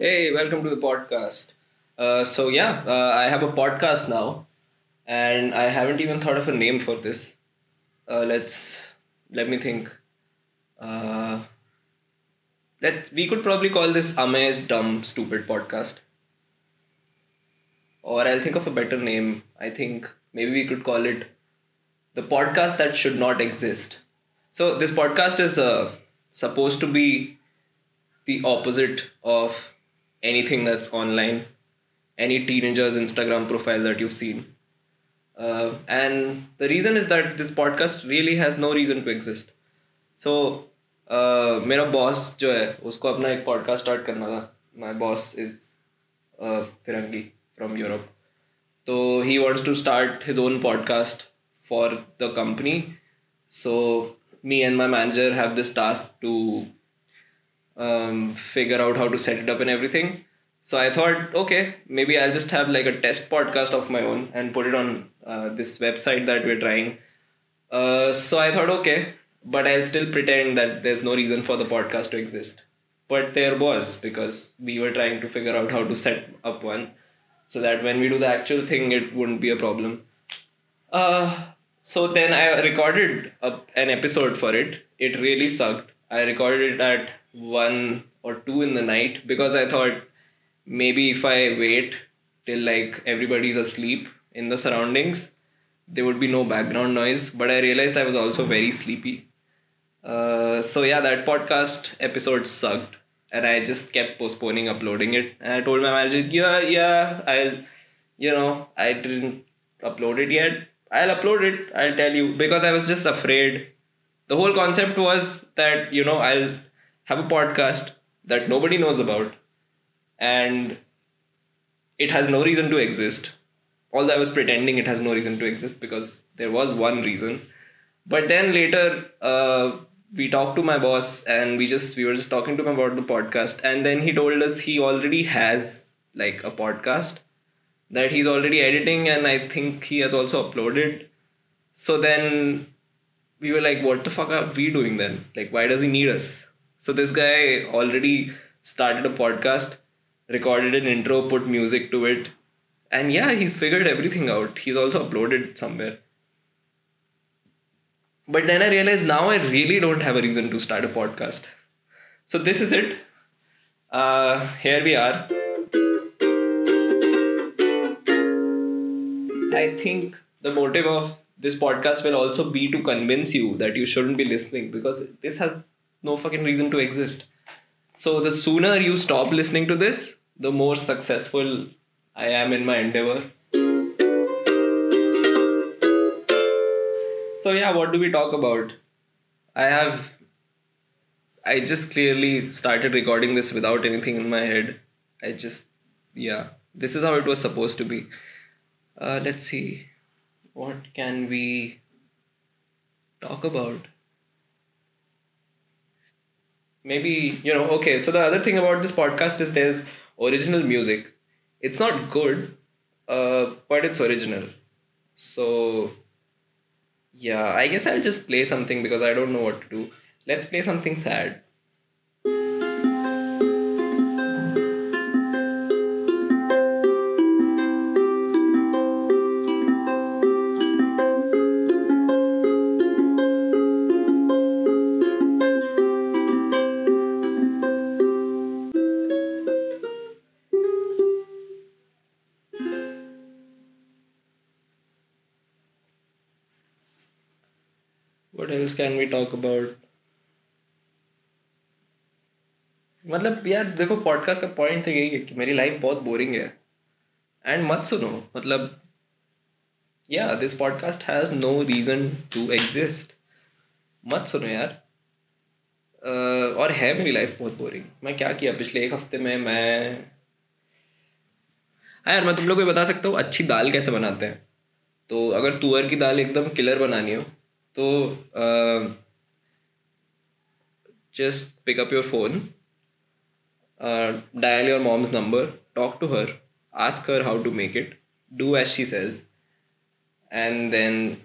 Hey, welcome to the podcast. I have a podcast now, and I haven't even thought of a name for this. Let me think. We could probably call this Amay's Dumb Stupid Podcast. Or I'll think of a better name. I think maybe we could call it The Podcast That Should Not Exist. So this podcast is supposed to be the opposite of anything that's online, any teenager's Instagram profile that you've seen. And the reason is that this podcast really has no reason to exist. So, मेरा boss जो है उसको अपना एक podcast start करना था. My boss is Firangi from Europe. So he wants to start his own podcast for the company. So me and my manager have this task to figure out how to set it up and everything. So I thought, okay, maybe I'll just have like a test podcast of my own and put it on this website that we're trying. So I thought, okay, but I'll still pretend that there's no reason for the podcast to exist. But there was, because we were trying to figure out how to set up one so that when we do the actual thing, it wouldn't be a problem. So then I recorded an episode for it. It really sucked. I recorded it at 1 or 2 in the night because I thought maybe if I wait till like everybody's asleep in the surroundings, there would be no background noise. But I realized I was also very sleepy. That podcast episode sucked and I just kept postponing uploading it. And I told my manager, I didn't upload it yet. I'll upload it. I'll tell you, because I was just afraid. The whole concept was that, I'll have a podcast that nobody knows about and it has no reason to exist. Although I was pretending it has no reason to exist because there was one reason. But then later we talked to my boss and we were just talking to him about the podcast. And then he told us he already has like a podcast that he's already editing. And I think he has also uploaded. So then we were like, what the fuck are we doing then? Like, why does he need us? So this guy already started a podcast, recorded an intro, put music to it. And yeah, he's figured everything out. He's also uploaded somewhere. But then I realized now I really don't have a reason to start a podcast. So this is it. Here we are. I think the motive of this podcast will also be to convince you that you shouldn't be listening because this has no fucking reason to exist. So the sooner you stop listening to this, the more successful I am in my endeavor. So yeah, what do we talk about? I just clearly started recording this without anything in my head. This is how it was supposed to be. Let's see. What can we talk about? Maybe, so the other thing about this podcast is there's original music. It's not good, but it's original. So, yeah, I guess I'll just play something because I don't know what to do. Let's play something sad. What else can we talk about? मतलब यार देखो, podcast का point तो यही है कि मेरी life बहुत बोरिंग है एंड मत सुनो. मतलब या this podcast has no reason to exist. मत सुनो यार. और है मेरी लाइफ बहुत बोरिंग. मैं क्या किया पिछले एक हफ्ते में? मैं तुम लोगों को बता सकता हूँ अच्छी दाल कैसे बनाते हैं. तो अगर तुअर की दाल एकदम किलर बनानी हो तो just pick up your phone, dial your mom's number, talk to her, ask her how to make it, do as she says, and then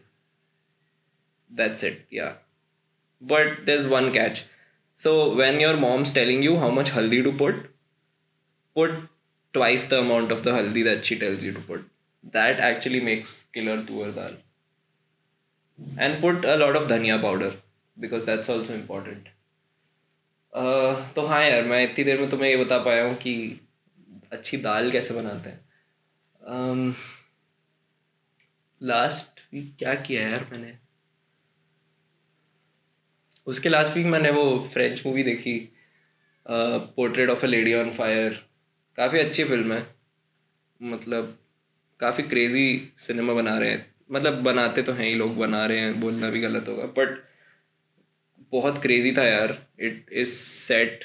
that's it, yeah. But there's one catch. So when your mom's telling you how much haldi to put, put twice the amount of the haldi that she tells you to put. That actually makes killer tuvar dal. And put a lot of dhania powder, because that's also important. तो हाँ यार, मैं इतनी देर में तुम्हें ये बता पाया हूँ कि अच्छी दाल कैसे बनाते हैं। लास्ट वीक क्या किया यार मैंने, उसके लास्ट वीक मैंने वो फ्रेंच मूवी देखी, portrait of a lady on fire. काफ़ी अच्छी फिल्म है, मतलब काफ़ी क्रेजी सिनेमा बना रहे हैं, मतलब बनाते तो हैं ही लोग, बना रहे हैं बोलना भी गलत होगा, बट बहुत क्रेजी था यार। It is set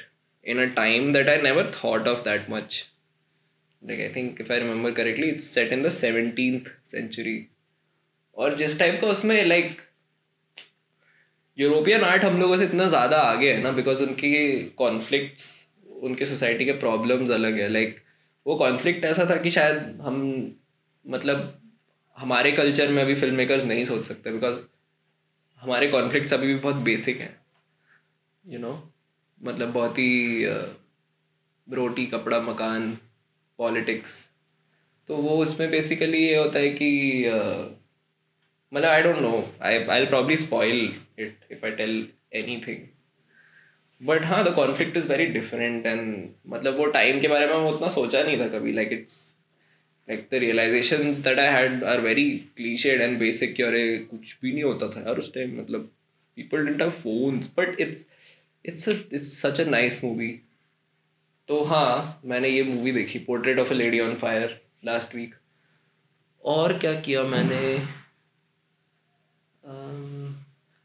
in a time that I never thought of that much, like I think if I remember correctly it's set in the 17th century। और जिस टाइप का उसमें लाइक यूरोपियन आर्ट हम लोगों से इतना ज़्यादा आगे है ना, बिकॉज उनकी कॉन्फ्लिक्ट्स, उनके सोसाइटी के प्रॉब्लम्स अलग है। लाइक वो कॉन्फ्लिक्ट ऐसा था कि शायद हम, मतलब हमारे कल्चर में अभी फिल्म मेकर्स नहीं सोच सकते, बिकॉज हमारे कॉन्फ्लिक्ट्स अभी भी बहुत बेसिक हैं, यू नो, मतलब बहुत ही रोटी कपड़ा मकान पॉलिटिक्स। तो वो उसमें बेसिकली ये होता है कि मतलब I don't know, I will probably spoil it if I tell anything, but हाँ the conflict is very different and मतलब वो टाइम के बारे में मैं उतना सोचा नहीं था कभी। like it's like the realizations that I had are very cliched and basic कि अरे कुछ भी नहीं होता था यार उस टाइम, मतलब people didn't have phones, but it's such a nice movie। तो हाँ मैंने ये movie देखी Portrait of a Lady on Fire last week। और क्या किया मैंने,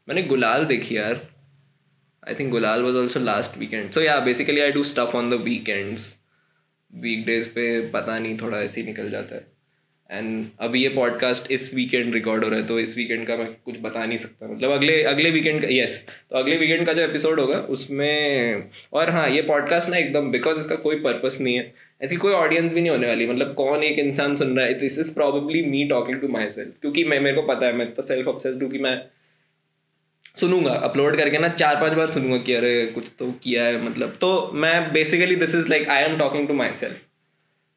मैंने गुलाल देखी यार। I think Gulaal was also last weekend. So yeah basically I do stuff on the weekends, weekdays पे पता नहीं थोड़ा ऐसे ही निकल जाता है। एंड अभी ये पॉडकास्ट इस वीकेंड रिकॉर्ड हो रहा है, तो इस वीकेंड का मैं कुछ बता नहीं सकता, मतलब अगले वीकेंड का, यस, तो अगले वीकेंड का जो एपिसोड होगा उसमें। और हाँ ये पॉडकास्ट ना एकदम, बिकॉज इसका कोई पर्पस नहीं है, ऐसी कोई ऑडियंस भी नहीं होने वाली, मतलब कौन एक इंसान सुन रहा है। This is probably me talking to myself, क्योंकि मेरे को पता है मैं इतना सेल्फ ऑब्सेस्ड हूँ कि मैं सुनूंगा अपलोड करके ना 4-5 बार सुनूंगा कि अरे कुछ तो किया है, मतलब। तो मैं basically this is like I am talking to myself,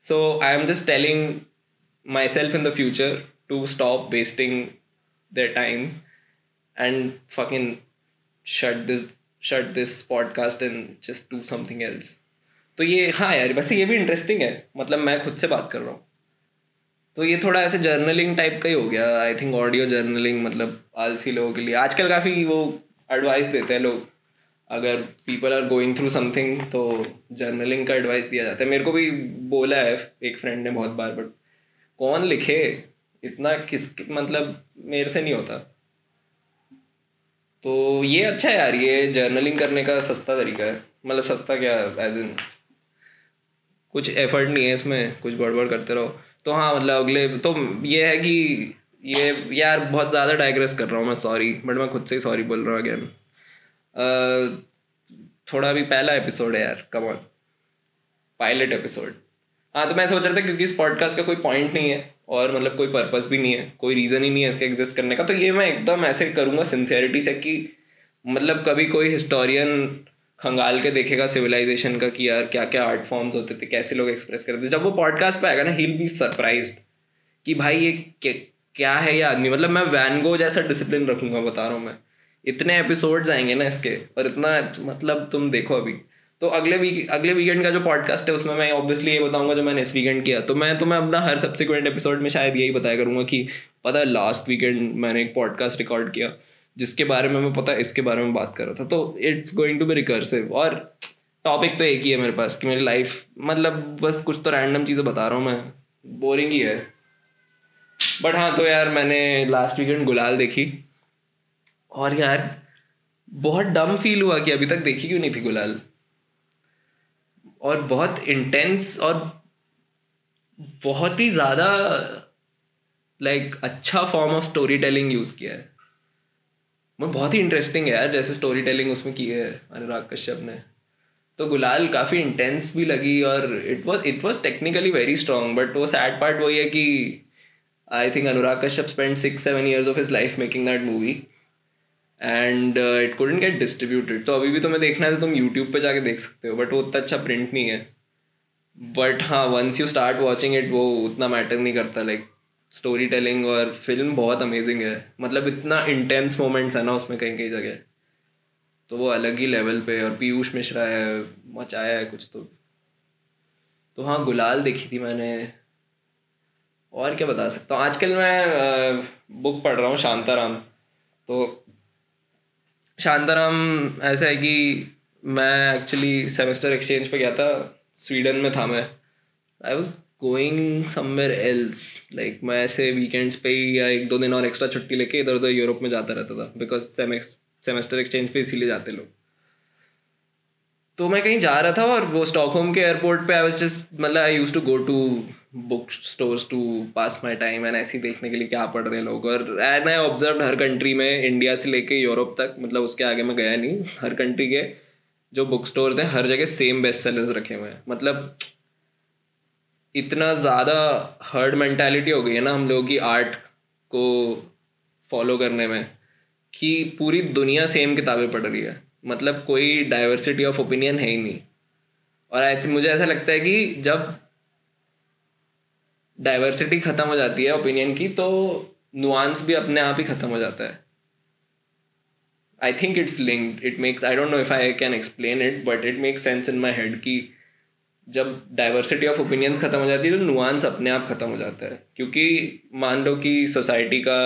so I am just telling myself in the future to stop wasting their time and fucking shut this podcast and just do something else. तो ये, हाँ यार वैसे ये भी interesting है, मतलब मैं खुद से बात कर रहा हूँ, तो ये थोड़ा ऐसे जर्नलिंग टाइप का ही हो गया। आई थिंक ऑडियो जर्नलिंग, मतलब आलसी लोगों के लिए आजकल काफ़ी वो एडवाइस देते हैं लोग, अगर people are going through something तो जर्नलिंग का एडवाइस दिया जाता है। मेरे को भी बोला है एक फ्रेंड ने बहुत बार, बट कौन लिखे इतना, किस, मतलब मेरे से नहीं होता। तो ये अच्छा है यार, ये जर्नलिंग करने का सस्ता तरीका है, मतलब सस्ता क्या, एज इन कुछ एफर्ट नहीं है इसमें, कुछ गड़बड़ करते रहो। तो हाँ मतलब अगले, तो ये है कि ये यार बहुत ज़्यादा डाइग्रेस कर रहा हूँ मैं, सॉरी, बट मैं खुद से ही सॉरी बोल रहा हूँ अगेन। थोड़ा भी पहला एपिसोड है यार, कम ऑन, पायलट एपिसोड। हाँ तो मैं सोच रहा था क्योंकि इस पॉडकास्ट का कोई पॉइंट नहीं है और मतलब कोई पर्पस भी नहीं है, कोई रीज़न ही नहीं है इसके एग्जिस्ट करने का, तो ये मैं एकदम ऐसे करूँगा सिंसियरिटी से कि मतलब कभी कोई हिस्टोरियन खंगाल के देखेगा सिविलाइजेशन का कि यार क्या क्या आर्ट फॉर्म्स होते थे, कैसे लोग एक्सप्रेस करते थे, जब वो पॉडकास्ट पे आएगा ना ही विल बी सरप्राइज्ड कि भाई ये क्या है ये आदमी, मतलब मैं वैन गो जैसा डिसिप्लिन रखूँगा, बता रहा हूँ मैं। इतने एपिसोड्स आएंगे ना इसके, और इतना मतलब तुम देखो अभी। तो अगले वीकेंड का जो पॉडकास्ट है उसमें मैं ऑब्वियसली ये बताऊँगा जो मैंने इस वीकेंड किया। तो मैं तुम्हें अपना हर सब्सिक्वेंट एपिसोड में शायद यही बताया करूँगा कि पता है लास्ट वीकेंड मैंने एक पॉडकास्ट रिकॉर्ड किया जिसके बारे में मैं, पता है इसके बारे में बात कर रहा था। तो it's going to be recursive, और टॉपिक तो एक ही है मेरे पास कि मेरी लाइफ, मतलब बस कुछ तो रैंडम चीज़ें बता रहा हूँ मैं, बोरिंग ही है। बट हाँ तो यार मैंने लास्ट वीकेंड गुलाल देखी, और यार बहुत डम फील हुआ कि अभी तक देखी क्यों नहीं थी गुलाल, और बहुत इंटेंस और बहुत ही ज़्यादा लाइक अच्छा form of story telling use किया है। मैं बहुत ही इंटरेस्टिंग है यार जैसे स्टोरी टेलिंग उसमें की है अनुराग कश्यप ने। तो गुलाल काफ़ी इंटेंस भी लगी और it was technically very strong, but वो सैड पार्ट वही है कि I think Anurag Kashyap spend 6-7 years of his life making that movie and it couldn't get distributed. तो अभी भी तुम्हें देखना है तो तुम यूट्यूब पर जाके देख सकते हो, बट वो उतना अच्छा प्रिंट नहीं है, बट हाँ once you start watching it वो उतना मैटर नहीं करता. लाइक स्टोरी टेलिंग और फिल्म बहुत अमेजिंग है. मतलब इतना इंटेंस मोमेंट्स है ना उसमें कहीं कहीं जगह, तो वो अलग ही लेवल पे. और पीयूष मिश्रा है, मचाया है कुछ. तो हाँ गुलाल देखी थी मैंने. और क्या बता सकता हूँ. आजकल मैं बुक पढ़ रहा हूँ शांताराम. तो शांताराम ऐसा है कि मैं एक्चुअली सेमेस्टर एक्सचेंज पे गया था, स्वीडन में था मैं. I was going somewhere else. Like मैं ऐसे वीकेंड्स पे ही या एक दो दिन और एक्स्ट्रा छुट्टी लेके इधर उधर यूरोप में जाता रहता था, बिकॉज सेमेस्टर एक्सचेंज पे इसीलिए जाते लोग. तो मैं कहीं जा रहा था और वो स्टॉकहोम के एयरपोर्ट पे आई वॉज जस्ट मतलब I use to go to book stores to pass my time and ऐसे देखने के लिए क्या पढ़ रहे लोग. और एंड आई ऑब्जर्व हर कंट्री में, इंडिया से लेके यूरोप तक, मतलब उसके आगे मैं गया नहीं, हर कंट्री के जो बुक स्टोर्स हैं हर जगह सेम बेस्ट सेलर्स रखे हुए हैं. मतलब इतना ज़्यादा हर्ड मेंटालिटी हो गई है ना हम लोगों की आर्ट को फॉलो करने में कि पूरी दुनिया सेम किताबें पढ़ रही है. मतलब कोई डाइवर्सिटी ऑफ ओपिनियन है ही नहीं. और आई थिंक मुझे ऐसा लगता है कि जब डाइवर्सिटी ख़त्म हो जाती है ओपिनियन की तो नुआंस भी अपने आप ही ख़त्म हो जाता है. I think it's linked. It makes I don't know if I can explain it but it makes sense in my head कि जब डाइवर्सिटी ऑफ ओपिनियंस ख़त्म हो जाती है तो नुआंस अपने आप ख़त्म हो जाता है. क्योंकि मान लो कि सोसाइटी का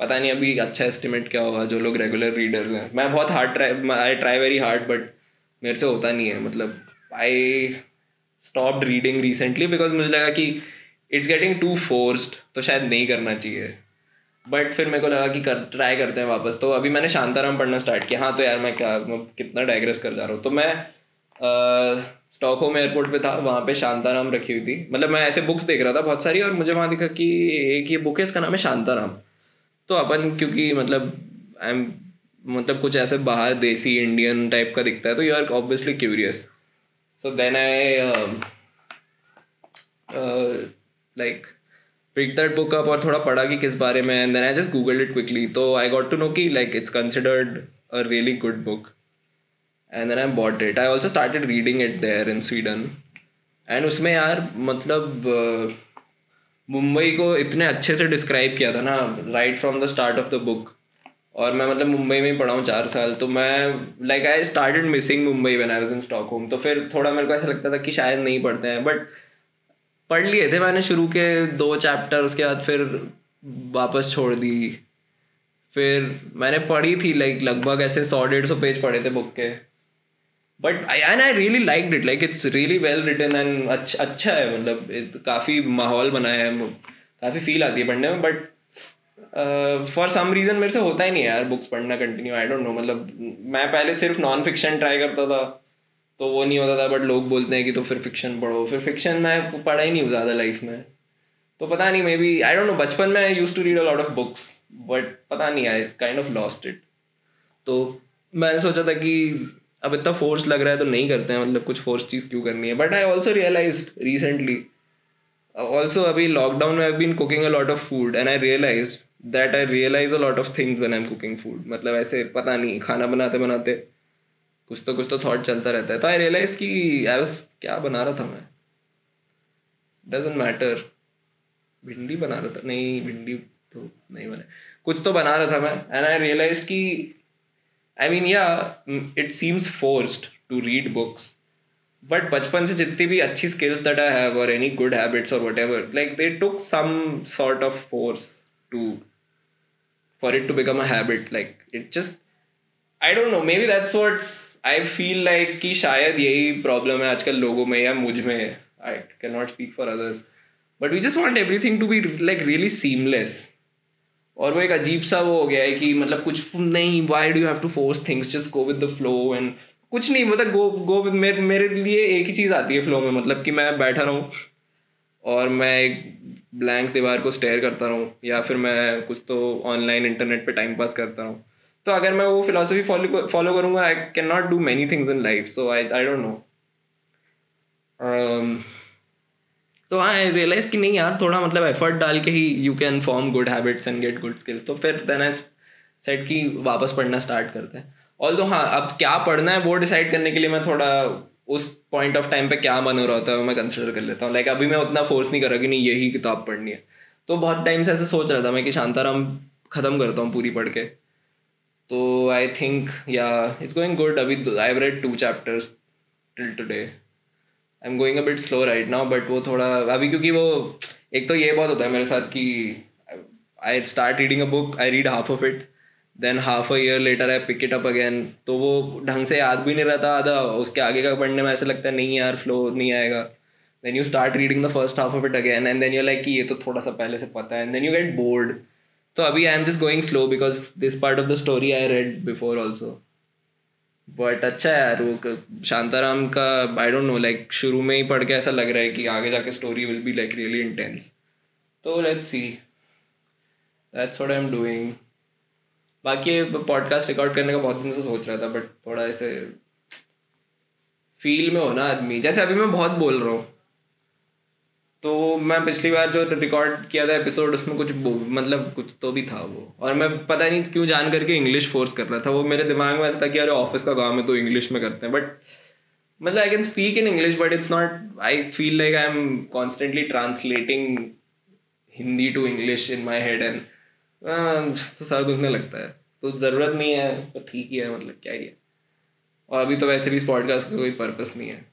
पता नहीं अभी अच्छा एस्टिमेट क्या होगा जो लोग रेगुलर रीडर्स हैं. मैं बहुत hard I try very hard but मेरे से होता नहीं है. मतलब I stopped reading recently because मुझे लगा कि इट्स गेटिंग टू फोर्स्ड, तो शायद नहीं करना चाहिए. बट फिर मेरे को लगा कि ट्राई करते हैं वापस. तो अभी मैंने शांताराम पढ़ना स्टार्ट किया. हाँ तो यार मैं कितना डाइग्रेस कर जा रहा हूँ. तो मैं स्टॉकहोम एयरपोर्ट पे था, वहाँ पे शांताराम रखी हुई थी. मतलब मैं ऐसे बुक्स देख रहा था बहुत सारी और मुझे वहाँ दिखा कि एक ये बुक है इसका नाम है शांताराम. तो अपन क्योंकि मतलब मतलब कुछ ऐसे बाहर देसी इंडियन टाइप का दिखता है तो you are obviously curious. So then I like pick that book up और थोड़ा पढ़ा कि किस बारे में. And then I just googled it quickly. तो आई गॉट टू नो कि like it's considered a really good book and then I bought it. I also started reading it there in Sweden. And उसमें यार मतलब मुंबई को इतने अच्छे से describe किया था ना right from the start of the book. और मैं मतलब मुंबई में ही पढ़ा हूँ 4 साल. तो मैं like I started missing Mumbai when I was in Stockholm. तो फिर थोड़ा मेरे को ऐसा लगता था कि शायद नहीं पढ़ते हैं, बट पढ़ लिए थे मैंने शुरू के 2 चैप्टर. उसके बाद फिर वापस छोड़ दी. फिर मैंने पढ़ी थी लाइक लगभग ऐसे 100-150 पेज पढ़े थे बुक के. But I really liked it. Like it's really well written and अच्छा है. मतलब काफ़ी माहौल बनाया है, काफ़ी फील आती है पढ़ने में. बट फॉर सम रीज़न मेरे से होता ही नहीं है यार बुक्स पढ़ना कंटिन्यू. I don't no. मतलब मैं पहले सिर्फ नॉन फिक्शन ट्राई करता था तो वो नहीं होता था. बट लोग बोलते हैं कि तो फिर फिक्शन पढ़ो. फिर फिक्शन मैं पढ़ा ही नहीं ज़्यादा लाइफ में. तो पता नहीं, maybe I don't know. बचपन में I use to read a lot of books but पता नहीं I kind of lost it. तो मैंने सोचा था कि अब इतना फोर्स लग रहा है तो नहीं करते हैं. मतलब कुछ फोर्स चीज़ क्यों करनी है. But I also realise recently also अभी लॉकडाउन में I have been cooking a lot of food and I realise that I realise a lot of things when I am cooking food. मतलब ऐसे पता नहीं खाना बनाते बनाते कुछ तो थॉट चलता रहता है. तो आई रियलाइज कि आई वाज क्या बना रहा था मैं. Doesn't matter. भिंडी बना रहा था. नहीं भिंडी तो नहीं बना. कुछ तो बना रहा था मैं. एंड आई रियलाइज कि I mean, yeah, it seems forced to read books. But बचपन से जितनी भी अच्छी skills that I have or any good habits or whatever, like they took some sort of force for it to become a habit. Like it just, I don't know, maybe that's what I feel like कि शायद यही problem है आजकल लोगों में या मुझ में. I cannot speak for others. But we just want everything to be like really seamless. और वो एक अजीब सा वो हो गया है कि मतलब कुछ नहीं. Why do you have to force things. Just go with the flow and कुछ नहीं. मतलब गो मेरे लिए एक ही चीज़ आती है फ्लो में. मतलब कि मैं बैठा रहूँ और मैं एक ब्लैंक दीवार को स्टेयर करता रहूँ या फिर मैं कुछ तो ऑनलाइन इंटरनेट पे टाइम पास करता रहूँ. तो अगर मैं वो फिलोसफी फॉलो करूँगा I can not do many things in life. So I don't know. तो आई रियलाइज कि नहीं यार थोड़ा मतलब एफर्ट डाल के ही you can form good habits and get good skills. तो फिर देन आई सेड कि वापस पढ़ना स्टार्ट करते हैं. ऑल्दो हाँ अब क्या पढ़ना है वो डिसाइड करने के लिए मैं थोड़ा उस पॉइंट ऑफ टाइम पे क्या मन हो रहा होता है वो मैं कंसिडर कर लेता हूँ. लाइक अभी मैं उतना फोर्स नहीं कर रहा कि नहीं यही किताब पढ़नी है. तो बहुत टाइम से ऐसे सोच रहा था मैं कि शांताराम ख़त्म करता हूँ पूरी पढ़ के. तो I think yeah it's going good. अभी I have read 2 chapters till today. I am going a bit slow right now but वो थोड़ा अभी क्योंकि वो एक तो ये बात होता है मेरे साथ कि I start reading a book, I read half of it, then half a year later I pick it up again. तो वो ढंग से याद भी नहीं रहता आधा, उसके आगे का पढ़ने में ऐसा लगता है नहीं यार फ्लो नहीं आएगा. Then you start reading the first half of it again and then you like कि ये तो थोड़ा सा पहले से पता है and then you get bored. तो अभी I am just going slow because this part of the story I read before also. But अच्छा है यार वो शांताराम का. आई डोंट नो लाइक शुरू में ही पढ़ के ऐसा लग रहा है कि आगे जाके story will be like really intense. तो let's see, that's what I am doing. बाकी पॉडकास्ट रिकॉर्ड करने का बहुत दिन से सोच रहा था बट थोड़ा ऐसे फील में हो ना आदमी. जैसे अभी मैं बहुत बोल रहा हूँ तो मैं पिछली बार जो रिकॉर्ड किया था एपिसोड उसमें कुछ मतलब कुछ तो भी था वो, और मैं पता नहीं क्यों जान करके इंग्लिश फोर्स कर रहा था. वो मेरे दिमाग में ऐसा था कि अरे ऑफिस का काम है तो इंग्लिश में करते हैं. बट मतलब I can speak in English but it's not, I feel like I am constantly translating Hindi to English in my head and तो सारा दुखने लगता है. तो ज़रूरत नहीं है तो ठीक ही है, मतलब क्या ही है. और अभी तो वैसे भी इस पॉडकास्ट का कोई पर्पस नहीं है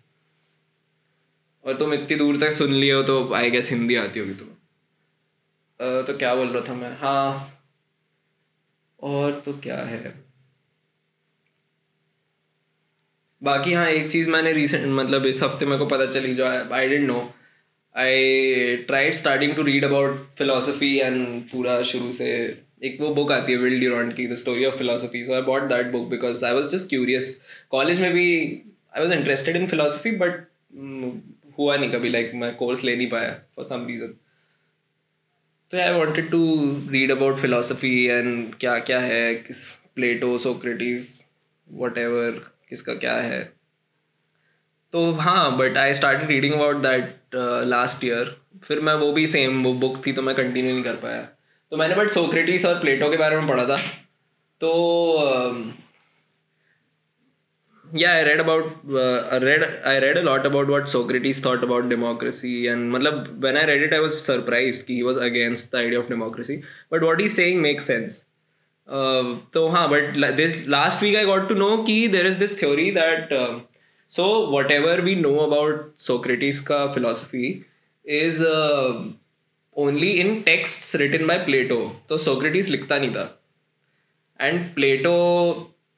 और तुम इतनी दूर तक सुन लिए हो तो आई गेस हिंदी आती होगी तुम्हें. तो क्या बोल रहा था मैं, हाँ और तो क्या है बाकी. हाँ एक चीज़ मैंने रिसेंट मतलब इस हफ्ते मेरे को पता चली जो I didn't know. I tried starting to read about philosophy and पूरा शुरू से. एक वो बुक आती है विल ड्यूरेंट की the story of philosophy. So I bought that book because I was just curious. College में भी I was interested in philosophy but हुआ नहीं कभी लाइक मैं कोर्स ले नहीं पाया फॉर सम रीज़न. तो I wanted to read about philosophy and क्या क्या है, किस प्लेटो सोक्रेटिस वट एवर किसका क्या है. तो हाँ but I started reading about that last year. फिर मैं वो भी सेम वो बुक थी तो मैं कंटिन्यू नहीं कर पाया. तो मैंने बट सोक्रेटिस और प्लेटो के बारे में पढ़ा था. तो yeah I read a lot about what Socrates thought about democracy and matlab when I read it I was surprised कि he was against the idea of democracy but what he's saying makes sense. तो हाँ but this last week I got to know कि there is this theory that so whatever we know about Socrates का philosophy is only in texts written by Plato. तो Socrates लिखता नहीं था and Plato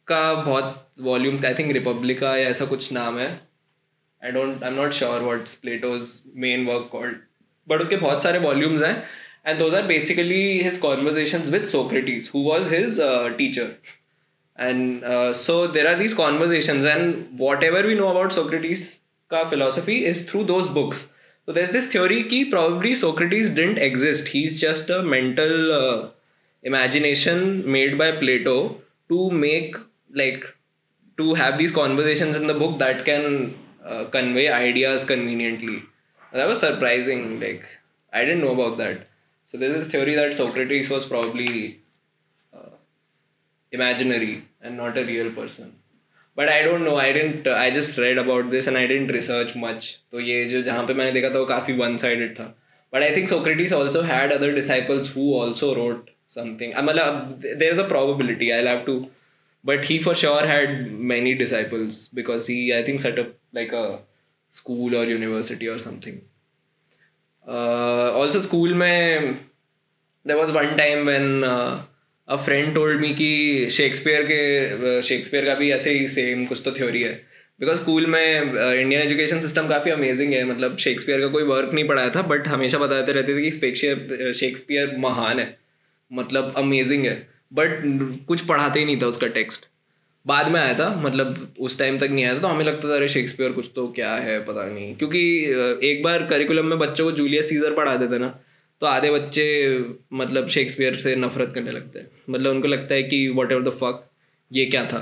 का बहुत वॉल्यूम्स, आई थिंक रिपब्लिका या ऐसा कुछ नाम है, I am not sure what's Plato's main work called, but उसके बहुत सारे वॉल्यूम्स हैं and those are basically his conversations with Socrates who was his teacher. And so there are these conversations and whatever we know about Socrates का philosophy is through those books. तो there is this theory कि probably Socrates didn't exist, he is just a mental imagination made by Plato to make like to have these conversations in the book that can convey ideas conveniently. That was surprising, like I didn't know about that. So this is theory that Socrates was probably imaginary and not a real person. But I don't know, I just read about this and I didn't research much. तो ये जो जहाँ पे मैंने देखा था वो काफ़ी one sided था. But I think Socrates also had other disciples who also wrote something. मतलब there is a probability, I'll have to. But he for sure had many disciples because he, I think, set up like a school or university or something. Also, school mein, there was one time when a friend told me कि Shakespeare का भी ऐसे ही same कुछ तो theory है. Because school में Indian education system काफ़ी amazing है. मतलब Shakespeare का कोई work नहीं पढ़ाया था but हमेशा बताते रहते थे कि Shakespeare महान है, मतलब amazing है. बट कुछ पढ़ाते ही नहीं था उसका टेक्स्ट. बाद में आया था, मतलब उस टाइम तक नहीं आया था तो हमें लगता था अरे शेक्सपियर कुछ तो क्या है पता नहीं. क्योंकि एक बार करिकुलम में बच्चों को जूलियस सीजर पढ़ा देते ना तो आधे बच्चे मतलब शेक्सपियर से नफरत करने लगते हैं. मतलब उनको लगता है कि वॉट एवर द फक ये क्या था.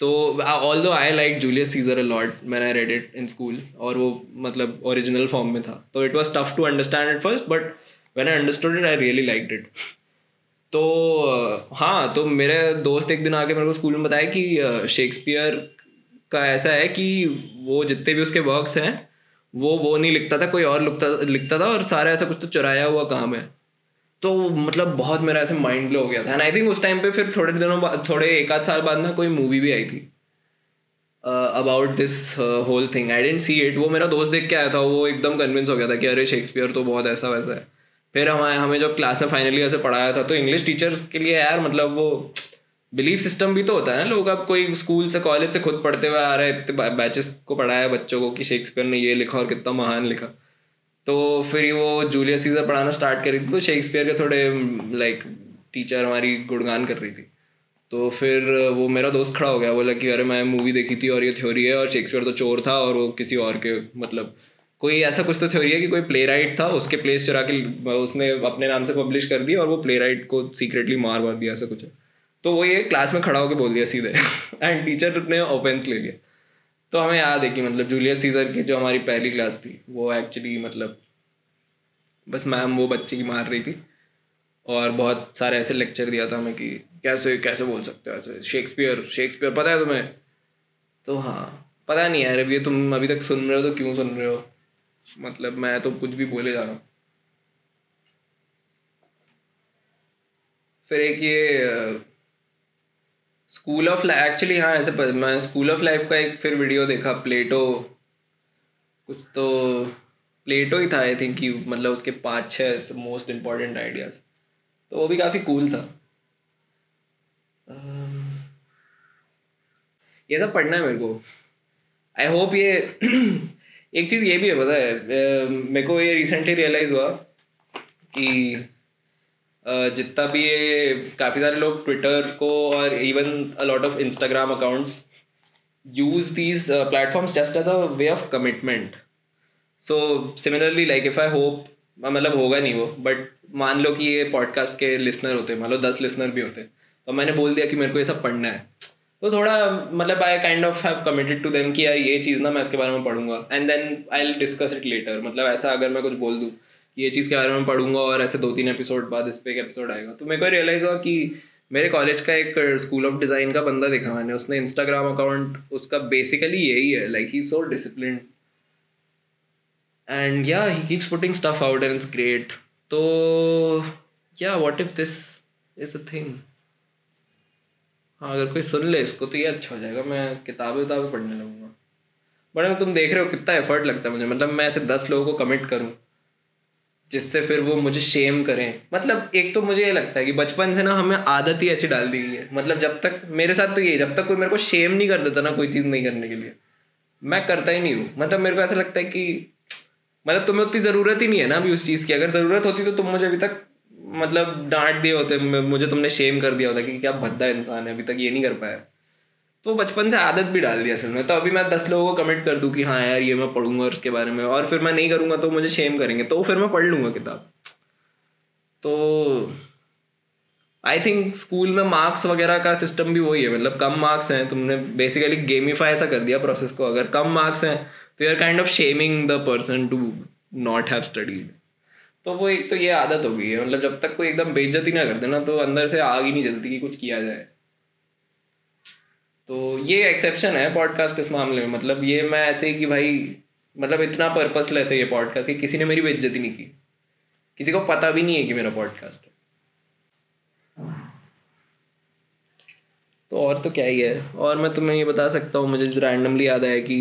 तो although I like Julius Caesar a lot when I read it in school, और वो मतलब ओरिजिनल फॉर्म में था तो it was tough to understand at first but when I understood it I really liked it. तो हाँ, तो मेरे दोस्त एक दिन आके मेरे को स्कूल में बताया कि शेक्सपियर का ऐसा है कि वो जितने भी उसके वर्क्स हैं वो नहीं लिखता था, कोई और लिखता था और सारा ऐसा कुछ तो चुराया हुआ काम है। तो मतलब बहुत मेरा ऐसे माइंड ब्लो हो गया था। एंड आई थिंक उस टाइम पे फिर थोड़े दिनों बाद, थोड़े एक आध साल बाद ना कोई मूवी भी आई थी about this whole thing. I didn't see it, वो मेरा दोस्त देख के आया था, वो एकदम कन्विंस हो गया था कि अरे शेक्सपियर तो बहुत ऐसा वैसा है। फिर हमें जब क्लास में फाइनली ऐसे पढ़ाया था तो इंग्लिश टीचर्स के लिए यार मतलब वो बिलीफ सिस्टम भी तो होता है ना, लोग अब कोई स्कूल से कॉलेज से खुद पढ़ते हुए आ रहे, इतने बैचेस को पढ़ाया बच्चों को कि शेक्सपियर ने ये लिखा और कितना महान लिखा। तो फिर वो जूलियस सीजर पढ़ाना स्टार्ट करी थी तो शेक्सपियर के थोड़े लाइक टीचर हमारी गुणगान कर रही थी। तो फिर वो मेरा दोस्त खड़ा हो गया, बोला कि अरे मैं मूवी देखी थी और ये थ्योरी है और शेक्सपियर तो चोर था और वो किसी और के मतलब कोई ऐसा कुछ तो थ्योरी है कि कोई प्ले राइट था, उसके प्लेस चुरा के उसने अपने नाम से पब्लिश कर दिया और वो प्ले राइट को सीक्रेटली मार दिया, ऐसा कुछ है। तो वो ये क्लास में खड़ा होकर बोल दिया सीधे एंड टीचर ने ऑफेंस ले लिया। तो हमें याद है कि मतलब जूलियस सीजर की जो हमारी पहली क्लास थी वो एक्चुअली मतलब बस मैम वो बच्चे की मार रही थी और बहुत सारे ऐसे लेक्चर दिया था हमें कि कैसे कैसे बोल सकते हो ऐसे, शेक्सपियर पता है तुम्हें। तो हाँ, पता नहीं यार अब ये तुम अभी तक सुन रहे हो तो क्यों सुन रहे हो, मतलब मैं तो कुछ भी बोले जा रहा हूँ। फिर एक ये स्कूल ऑफ लाइफ, एक्चुअली हाँ ऐसे मैं स्कूल ऑफ लाइफ का एक फिर वीडियो देखा, प्लेटो कुछ तो प्लेटो ही था आई थिंक कि मतलब उसके 5-6 मोस्ट इम्पॉर्टेंट आइडियाज़, तो वो भी काफ़ी कूल था। ये सब पढ़ना है मेरे को। आई होप ये एक चीज़ ये भी है, पता है मेरे को ये रिसेंटली रियलाइज़ हुआ कि जितना भी ये काफ़ी सारे लोग ट्विटर को और even a lot of Instagram accounts use these platforms just as a way of commitment. So similarly like if I hope, मतलब होगा नहीं वो, बट मान लो कि ये पॉडकास्ट के लिसनर होते, मान लो 10 लिसनर भी होते, तो मैंने बोल दिया कि मेरे को ये सब पढ़ना है तो थोड़ा मतलब I kind of have committed to them कि यार ये चीज़ ना मैं इसके बारे में पढ़ूंगा and then I will discuss it later. मतलब ऐसा अगर मैं कुछ बोल दूँ कि ये चीज़ के बारे में पढ़ूंगा और ऐसे 2-3 एपिसोड बाद इस पर एक एपिसोड आएगा। तो मेरे को रियलाइज़ हुआ कि मेरे कॉलेज का एक स्कूल ऑफ डिज़ाइन का बंदा देखा मैंने, उसने इंस्टाग्राम अकाउंट उसका बेसिकली यही है, like he is so disciplined and yeah he keeps putting stuff out and it's great. तो yeah what if this is a thing. हाँ अगर कोई सुन ले इसको तो ये अच्छा हो जाएगा, मैं किताबें पढ़ने लगूंगा। बड़े तुम देख रहे हो कितना एफर्ट लगता है मुझे, मतलब मैं ऐसे 10 लोगों को कमिट करूँ जिससे फिर वो मुझे शेम करें। मतलब एक तो मुझे ये लगता है कि बचपन से ना हमें आदत ही ऐसी डाल दी गई है, मतलब जब तक मेरे साथ तो ये जब तक कोई मेरे को शेम नहीं कर देता ना कोई चीज़ नहीं करने के लिए, मैं करता ही नहीं हूँ। मतलब मेरे को ऐसा लगता है कि मतलब तुम्हें उतनी ज़रूरत ही नहीं है ना अभी उस चीज़ की, अगर ज़रूरत होती तो तुम मुझे अभी तक मतलब डांट दिए होते, मुझे तुमने शेम कर दिया होता कि क्या भद्दा इंसान है अभी तक ये नहीं कर पाया। तो बचपन से आदत भी डाल दी असल में। तो अभी मैं 10 लोगों को कमिट कर दूँ कि हाँ यार ये मैं पढ़ूंगा और उसके बारे में, और फिर मैं नहीं करूँगा तो मुझे शेम करेंगे, तो फिर मैं पढ़ लूँगा किताब। तो आई थिंक स्कूल में मार्क्स वगैरह का सिस्टम भी वही है, मतलब कम मार्क्स हैं तुमने बेसिकली गेमीफाई ऐसा कर दिया प्रोसेस को, अगर कम मार्क्स हैं तो you are kind of shaming the person to not have studied. तो वो एक तो ये आदत हो गई है, मतलब जब तक कोई एकदम बेइज्जती ना कर देना तो अंदर से आग ही नहीं जलती कि कुछ किया जाए। तो ये एक्सेप्शन है पॉडकास्ट इस मामले में, मतलब ये मैं ऐसे ही कि भाई मतलब इतना पर्पसलेस है ये पॉडकास्ट कि किसी ने मेरी बेइज्जती नहीं की, किसी को पता भी नहीं है कि मेरा पॉडकास्ट है। तो और तो क्या ही है। और मैं तुम्हें ये बता सकता हूँ, मुझे रैंडमली याद आया कि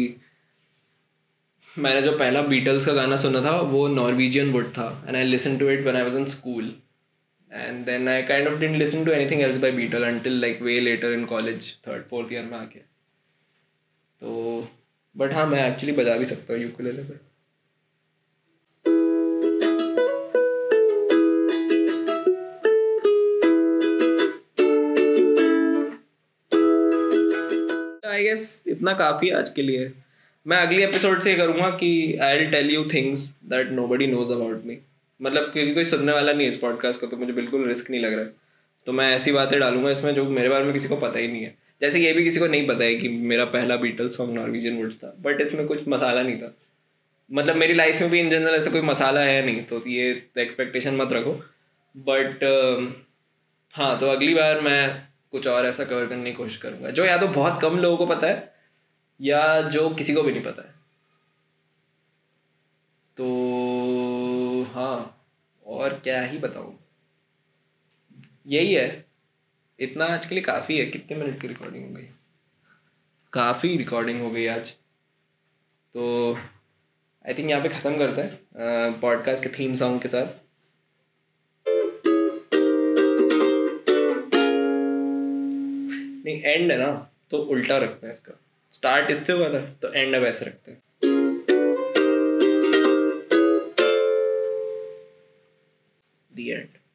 मैंने जो पहला बीटल्स का गाना सुना था वो नॉर्वेजियन वुड था and I listen to it when I was in school and then I kind of didn't listen to anything else by Beatle until like way later in college 3rd-4th year में आके। तो but हाँ मैं actually बजा भी सकता हूँ ukulele पे। आई गेस इतना काफ़ी आज के लिए। मैं अगले एपिसोड से करूँगा कि I will tell you things that nobody knows about me, मतलब क्योंकि कोई सुनने वाला नहीं है इस पॉडकास्ट को तो मुझे बिल्कुल रिस्क नहीं लग रहा है, तो मैं ऐसी बातें डालूंगा इसमें जो मेरे बारे में किसी को पता ही नहीं है। जैसे ये भी किसी को नहीं पता है कि मेरा पहला बीटल सॉन्ग नॉर्वेजियन वुड्स था, बट इसमें कुछ मसाला नहीं था, मतलब मेरी लाइफ में भी इन जनरल ऐसा कोई मसाला है नहीं, तो ये एक्सपेक्टेशन मत रखो। बट हाँ तो अगली बार मैं कुछ और ऐसा कवर करने की कोशिश करूँगा जो या तो बहुत कम लोगों को पता है या जो किसी को भी नहीं पता है। तो हाँ, और क्या ही बताऊँ, यही है, इतना आज के लिए काफ़ी है। कितने मिनट की रिकॉर्डिंग हो गई? काफ़ी रिकॉर्डिंग हो गई आज। तो आई थिंक यहाँ पे ख़त्म करते हैं पॉडकास्ट के थीम सॉन्ग के साथ। नहीं, एंड है ना, तो उल्टा रखते हैं इसका। स्टार्ट इससे हुआ था तो एंड अब ऐसे रखते हैं। The and.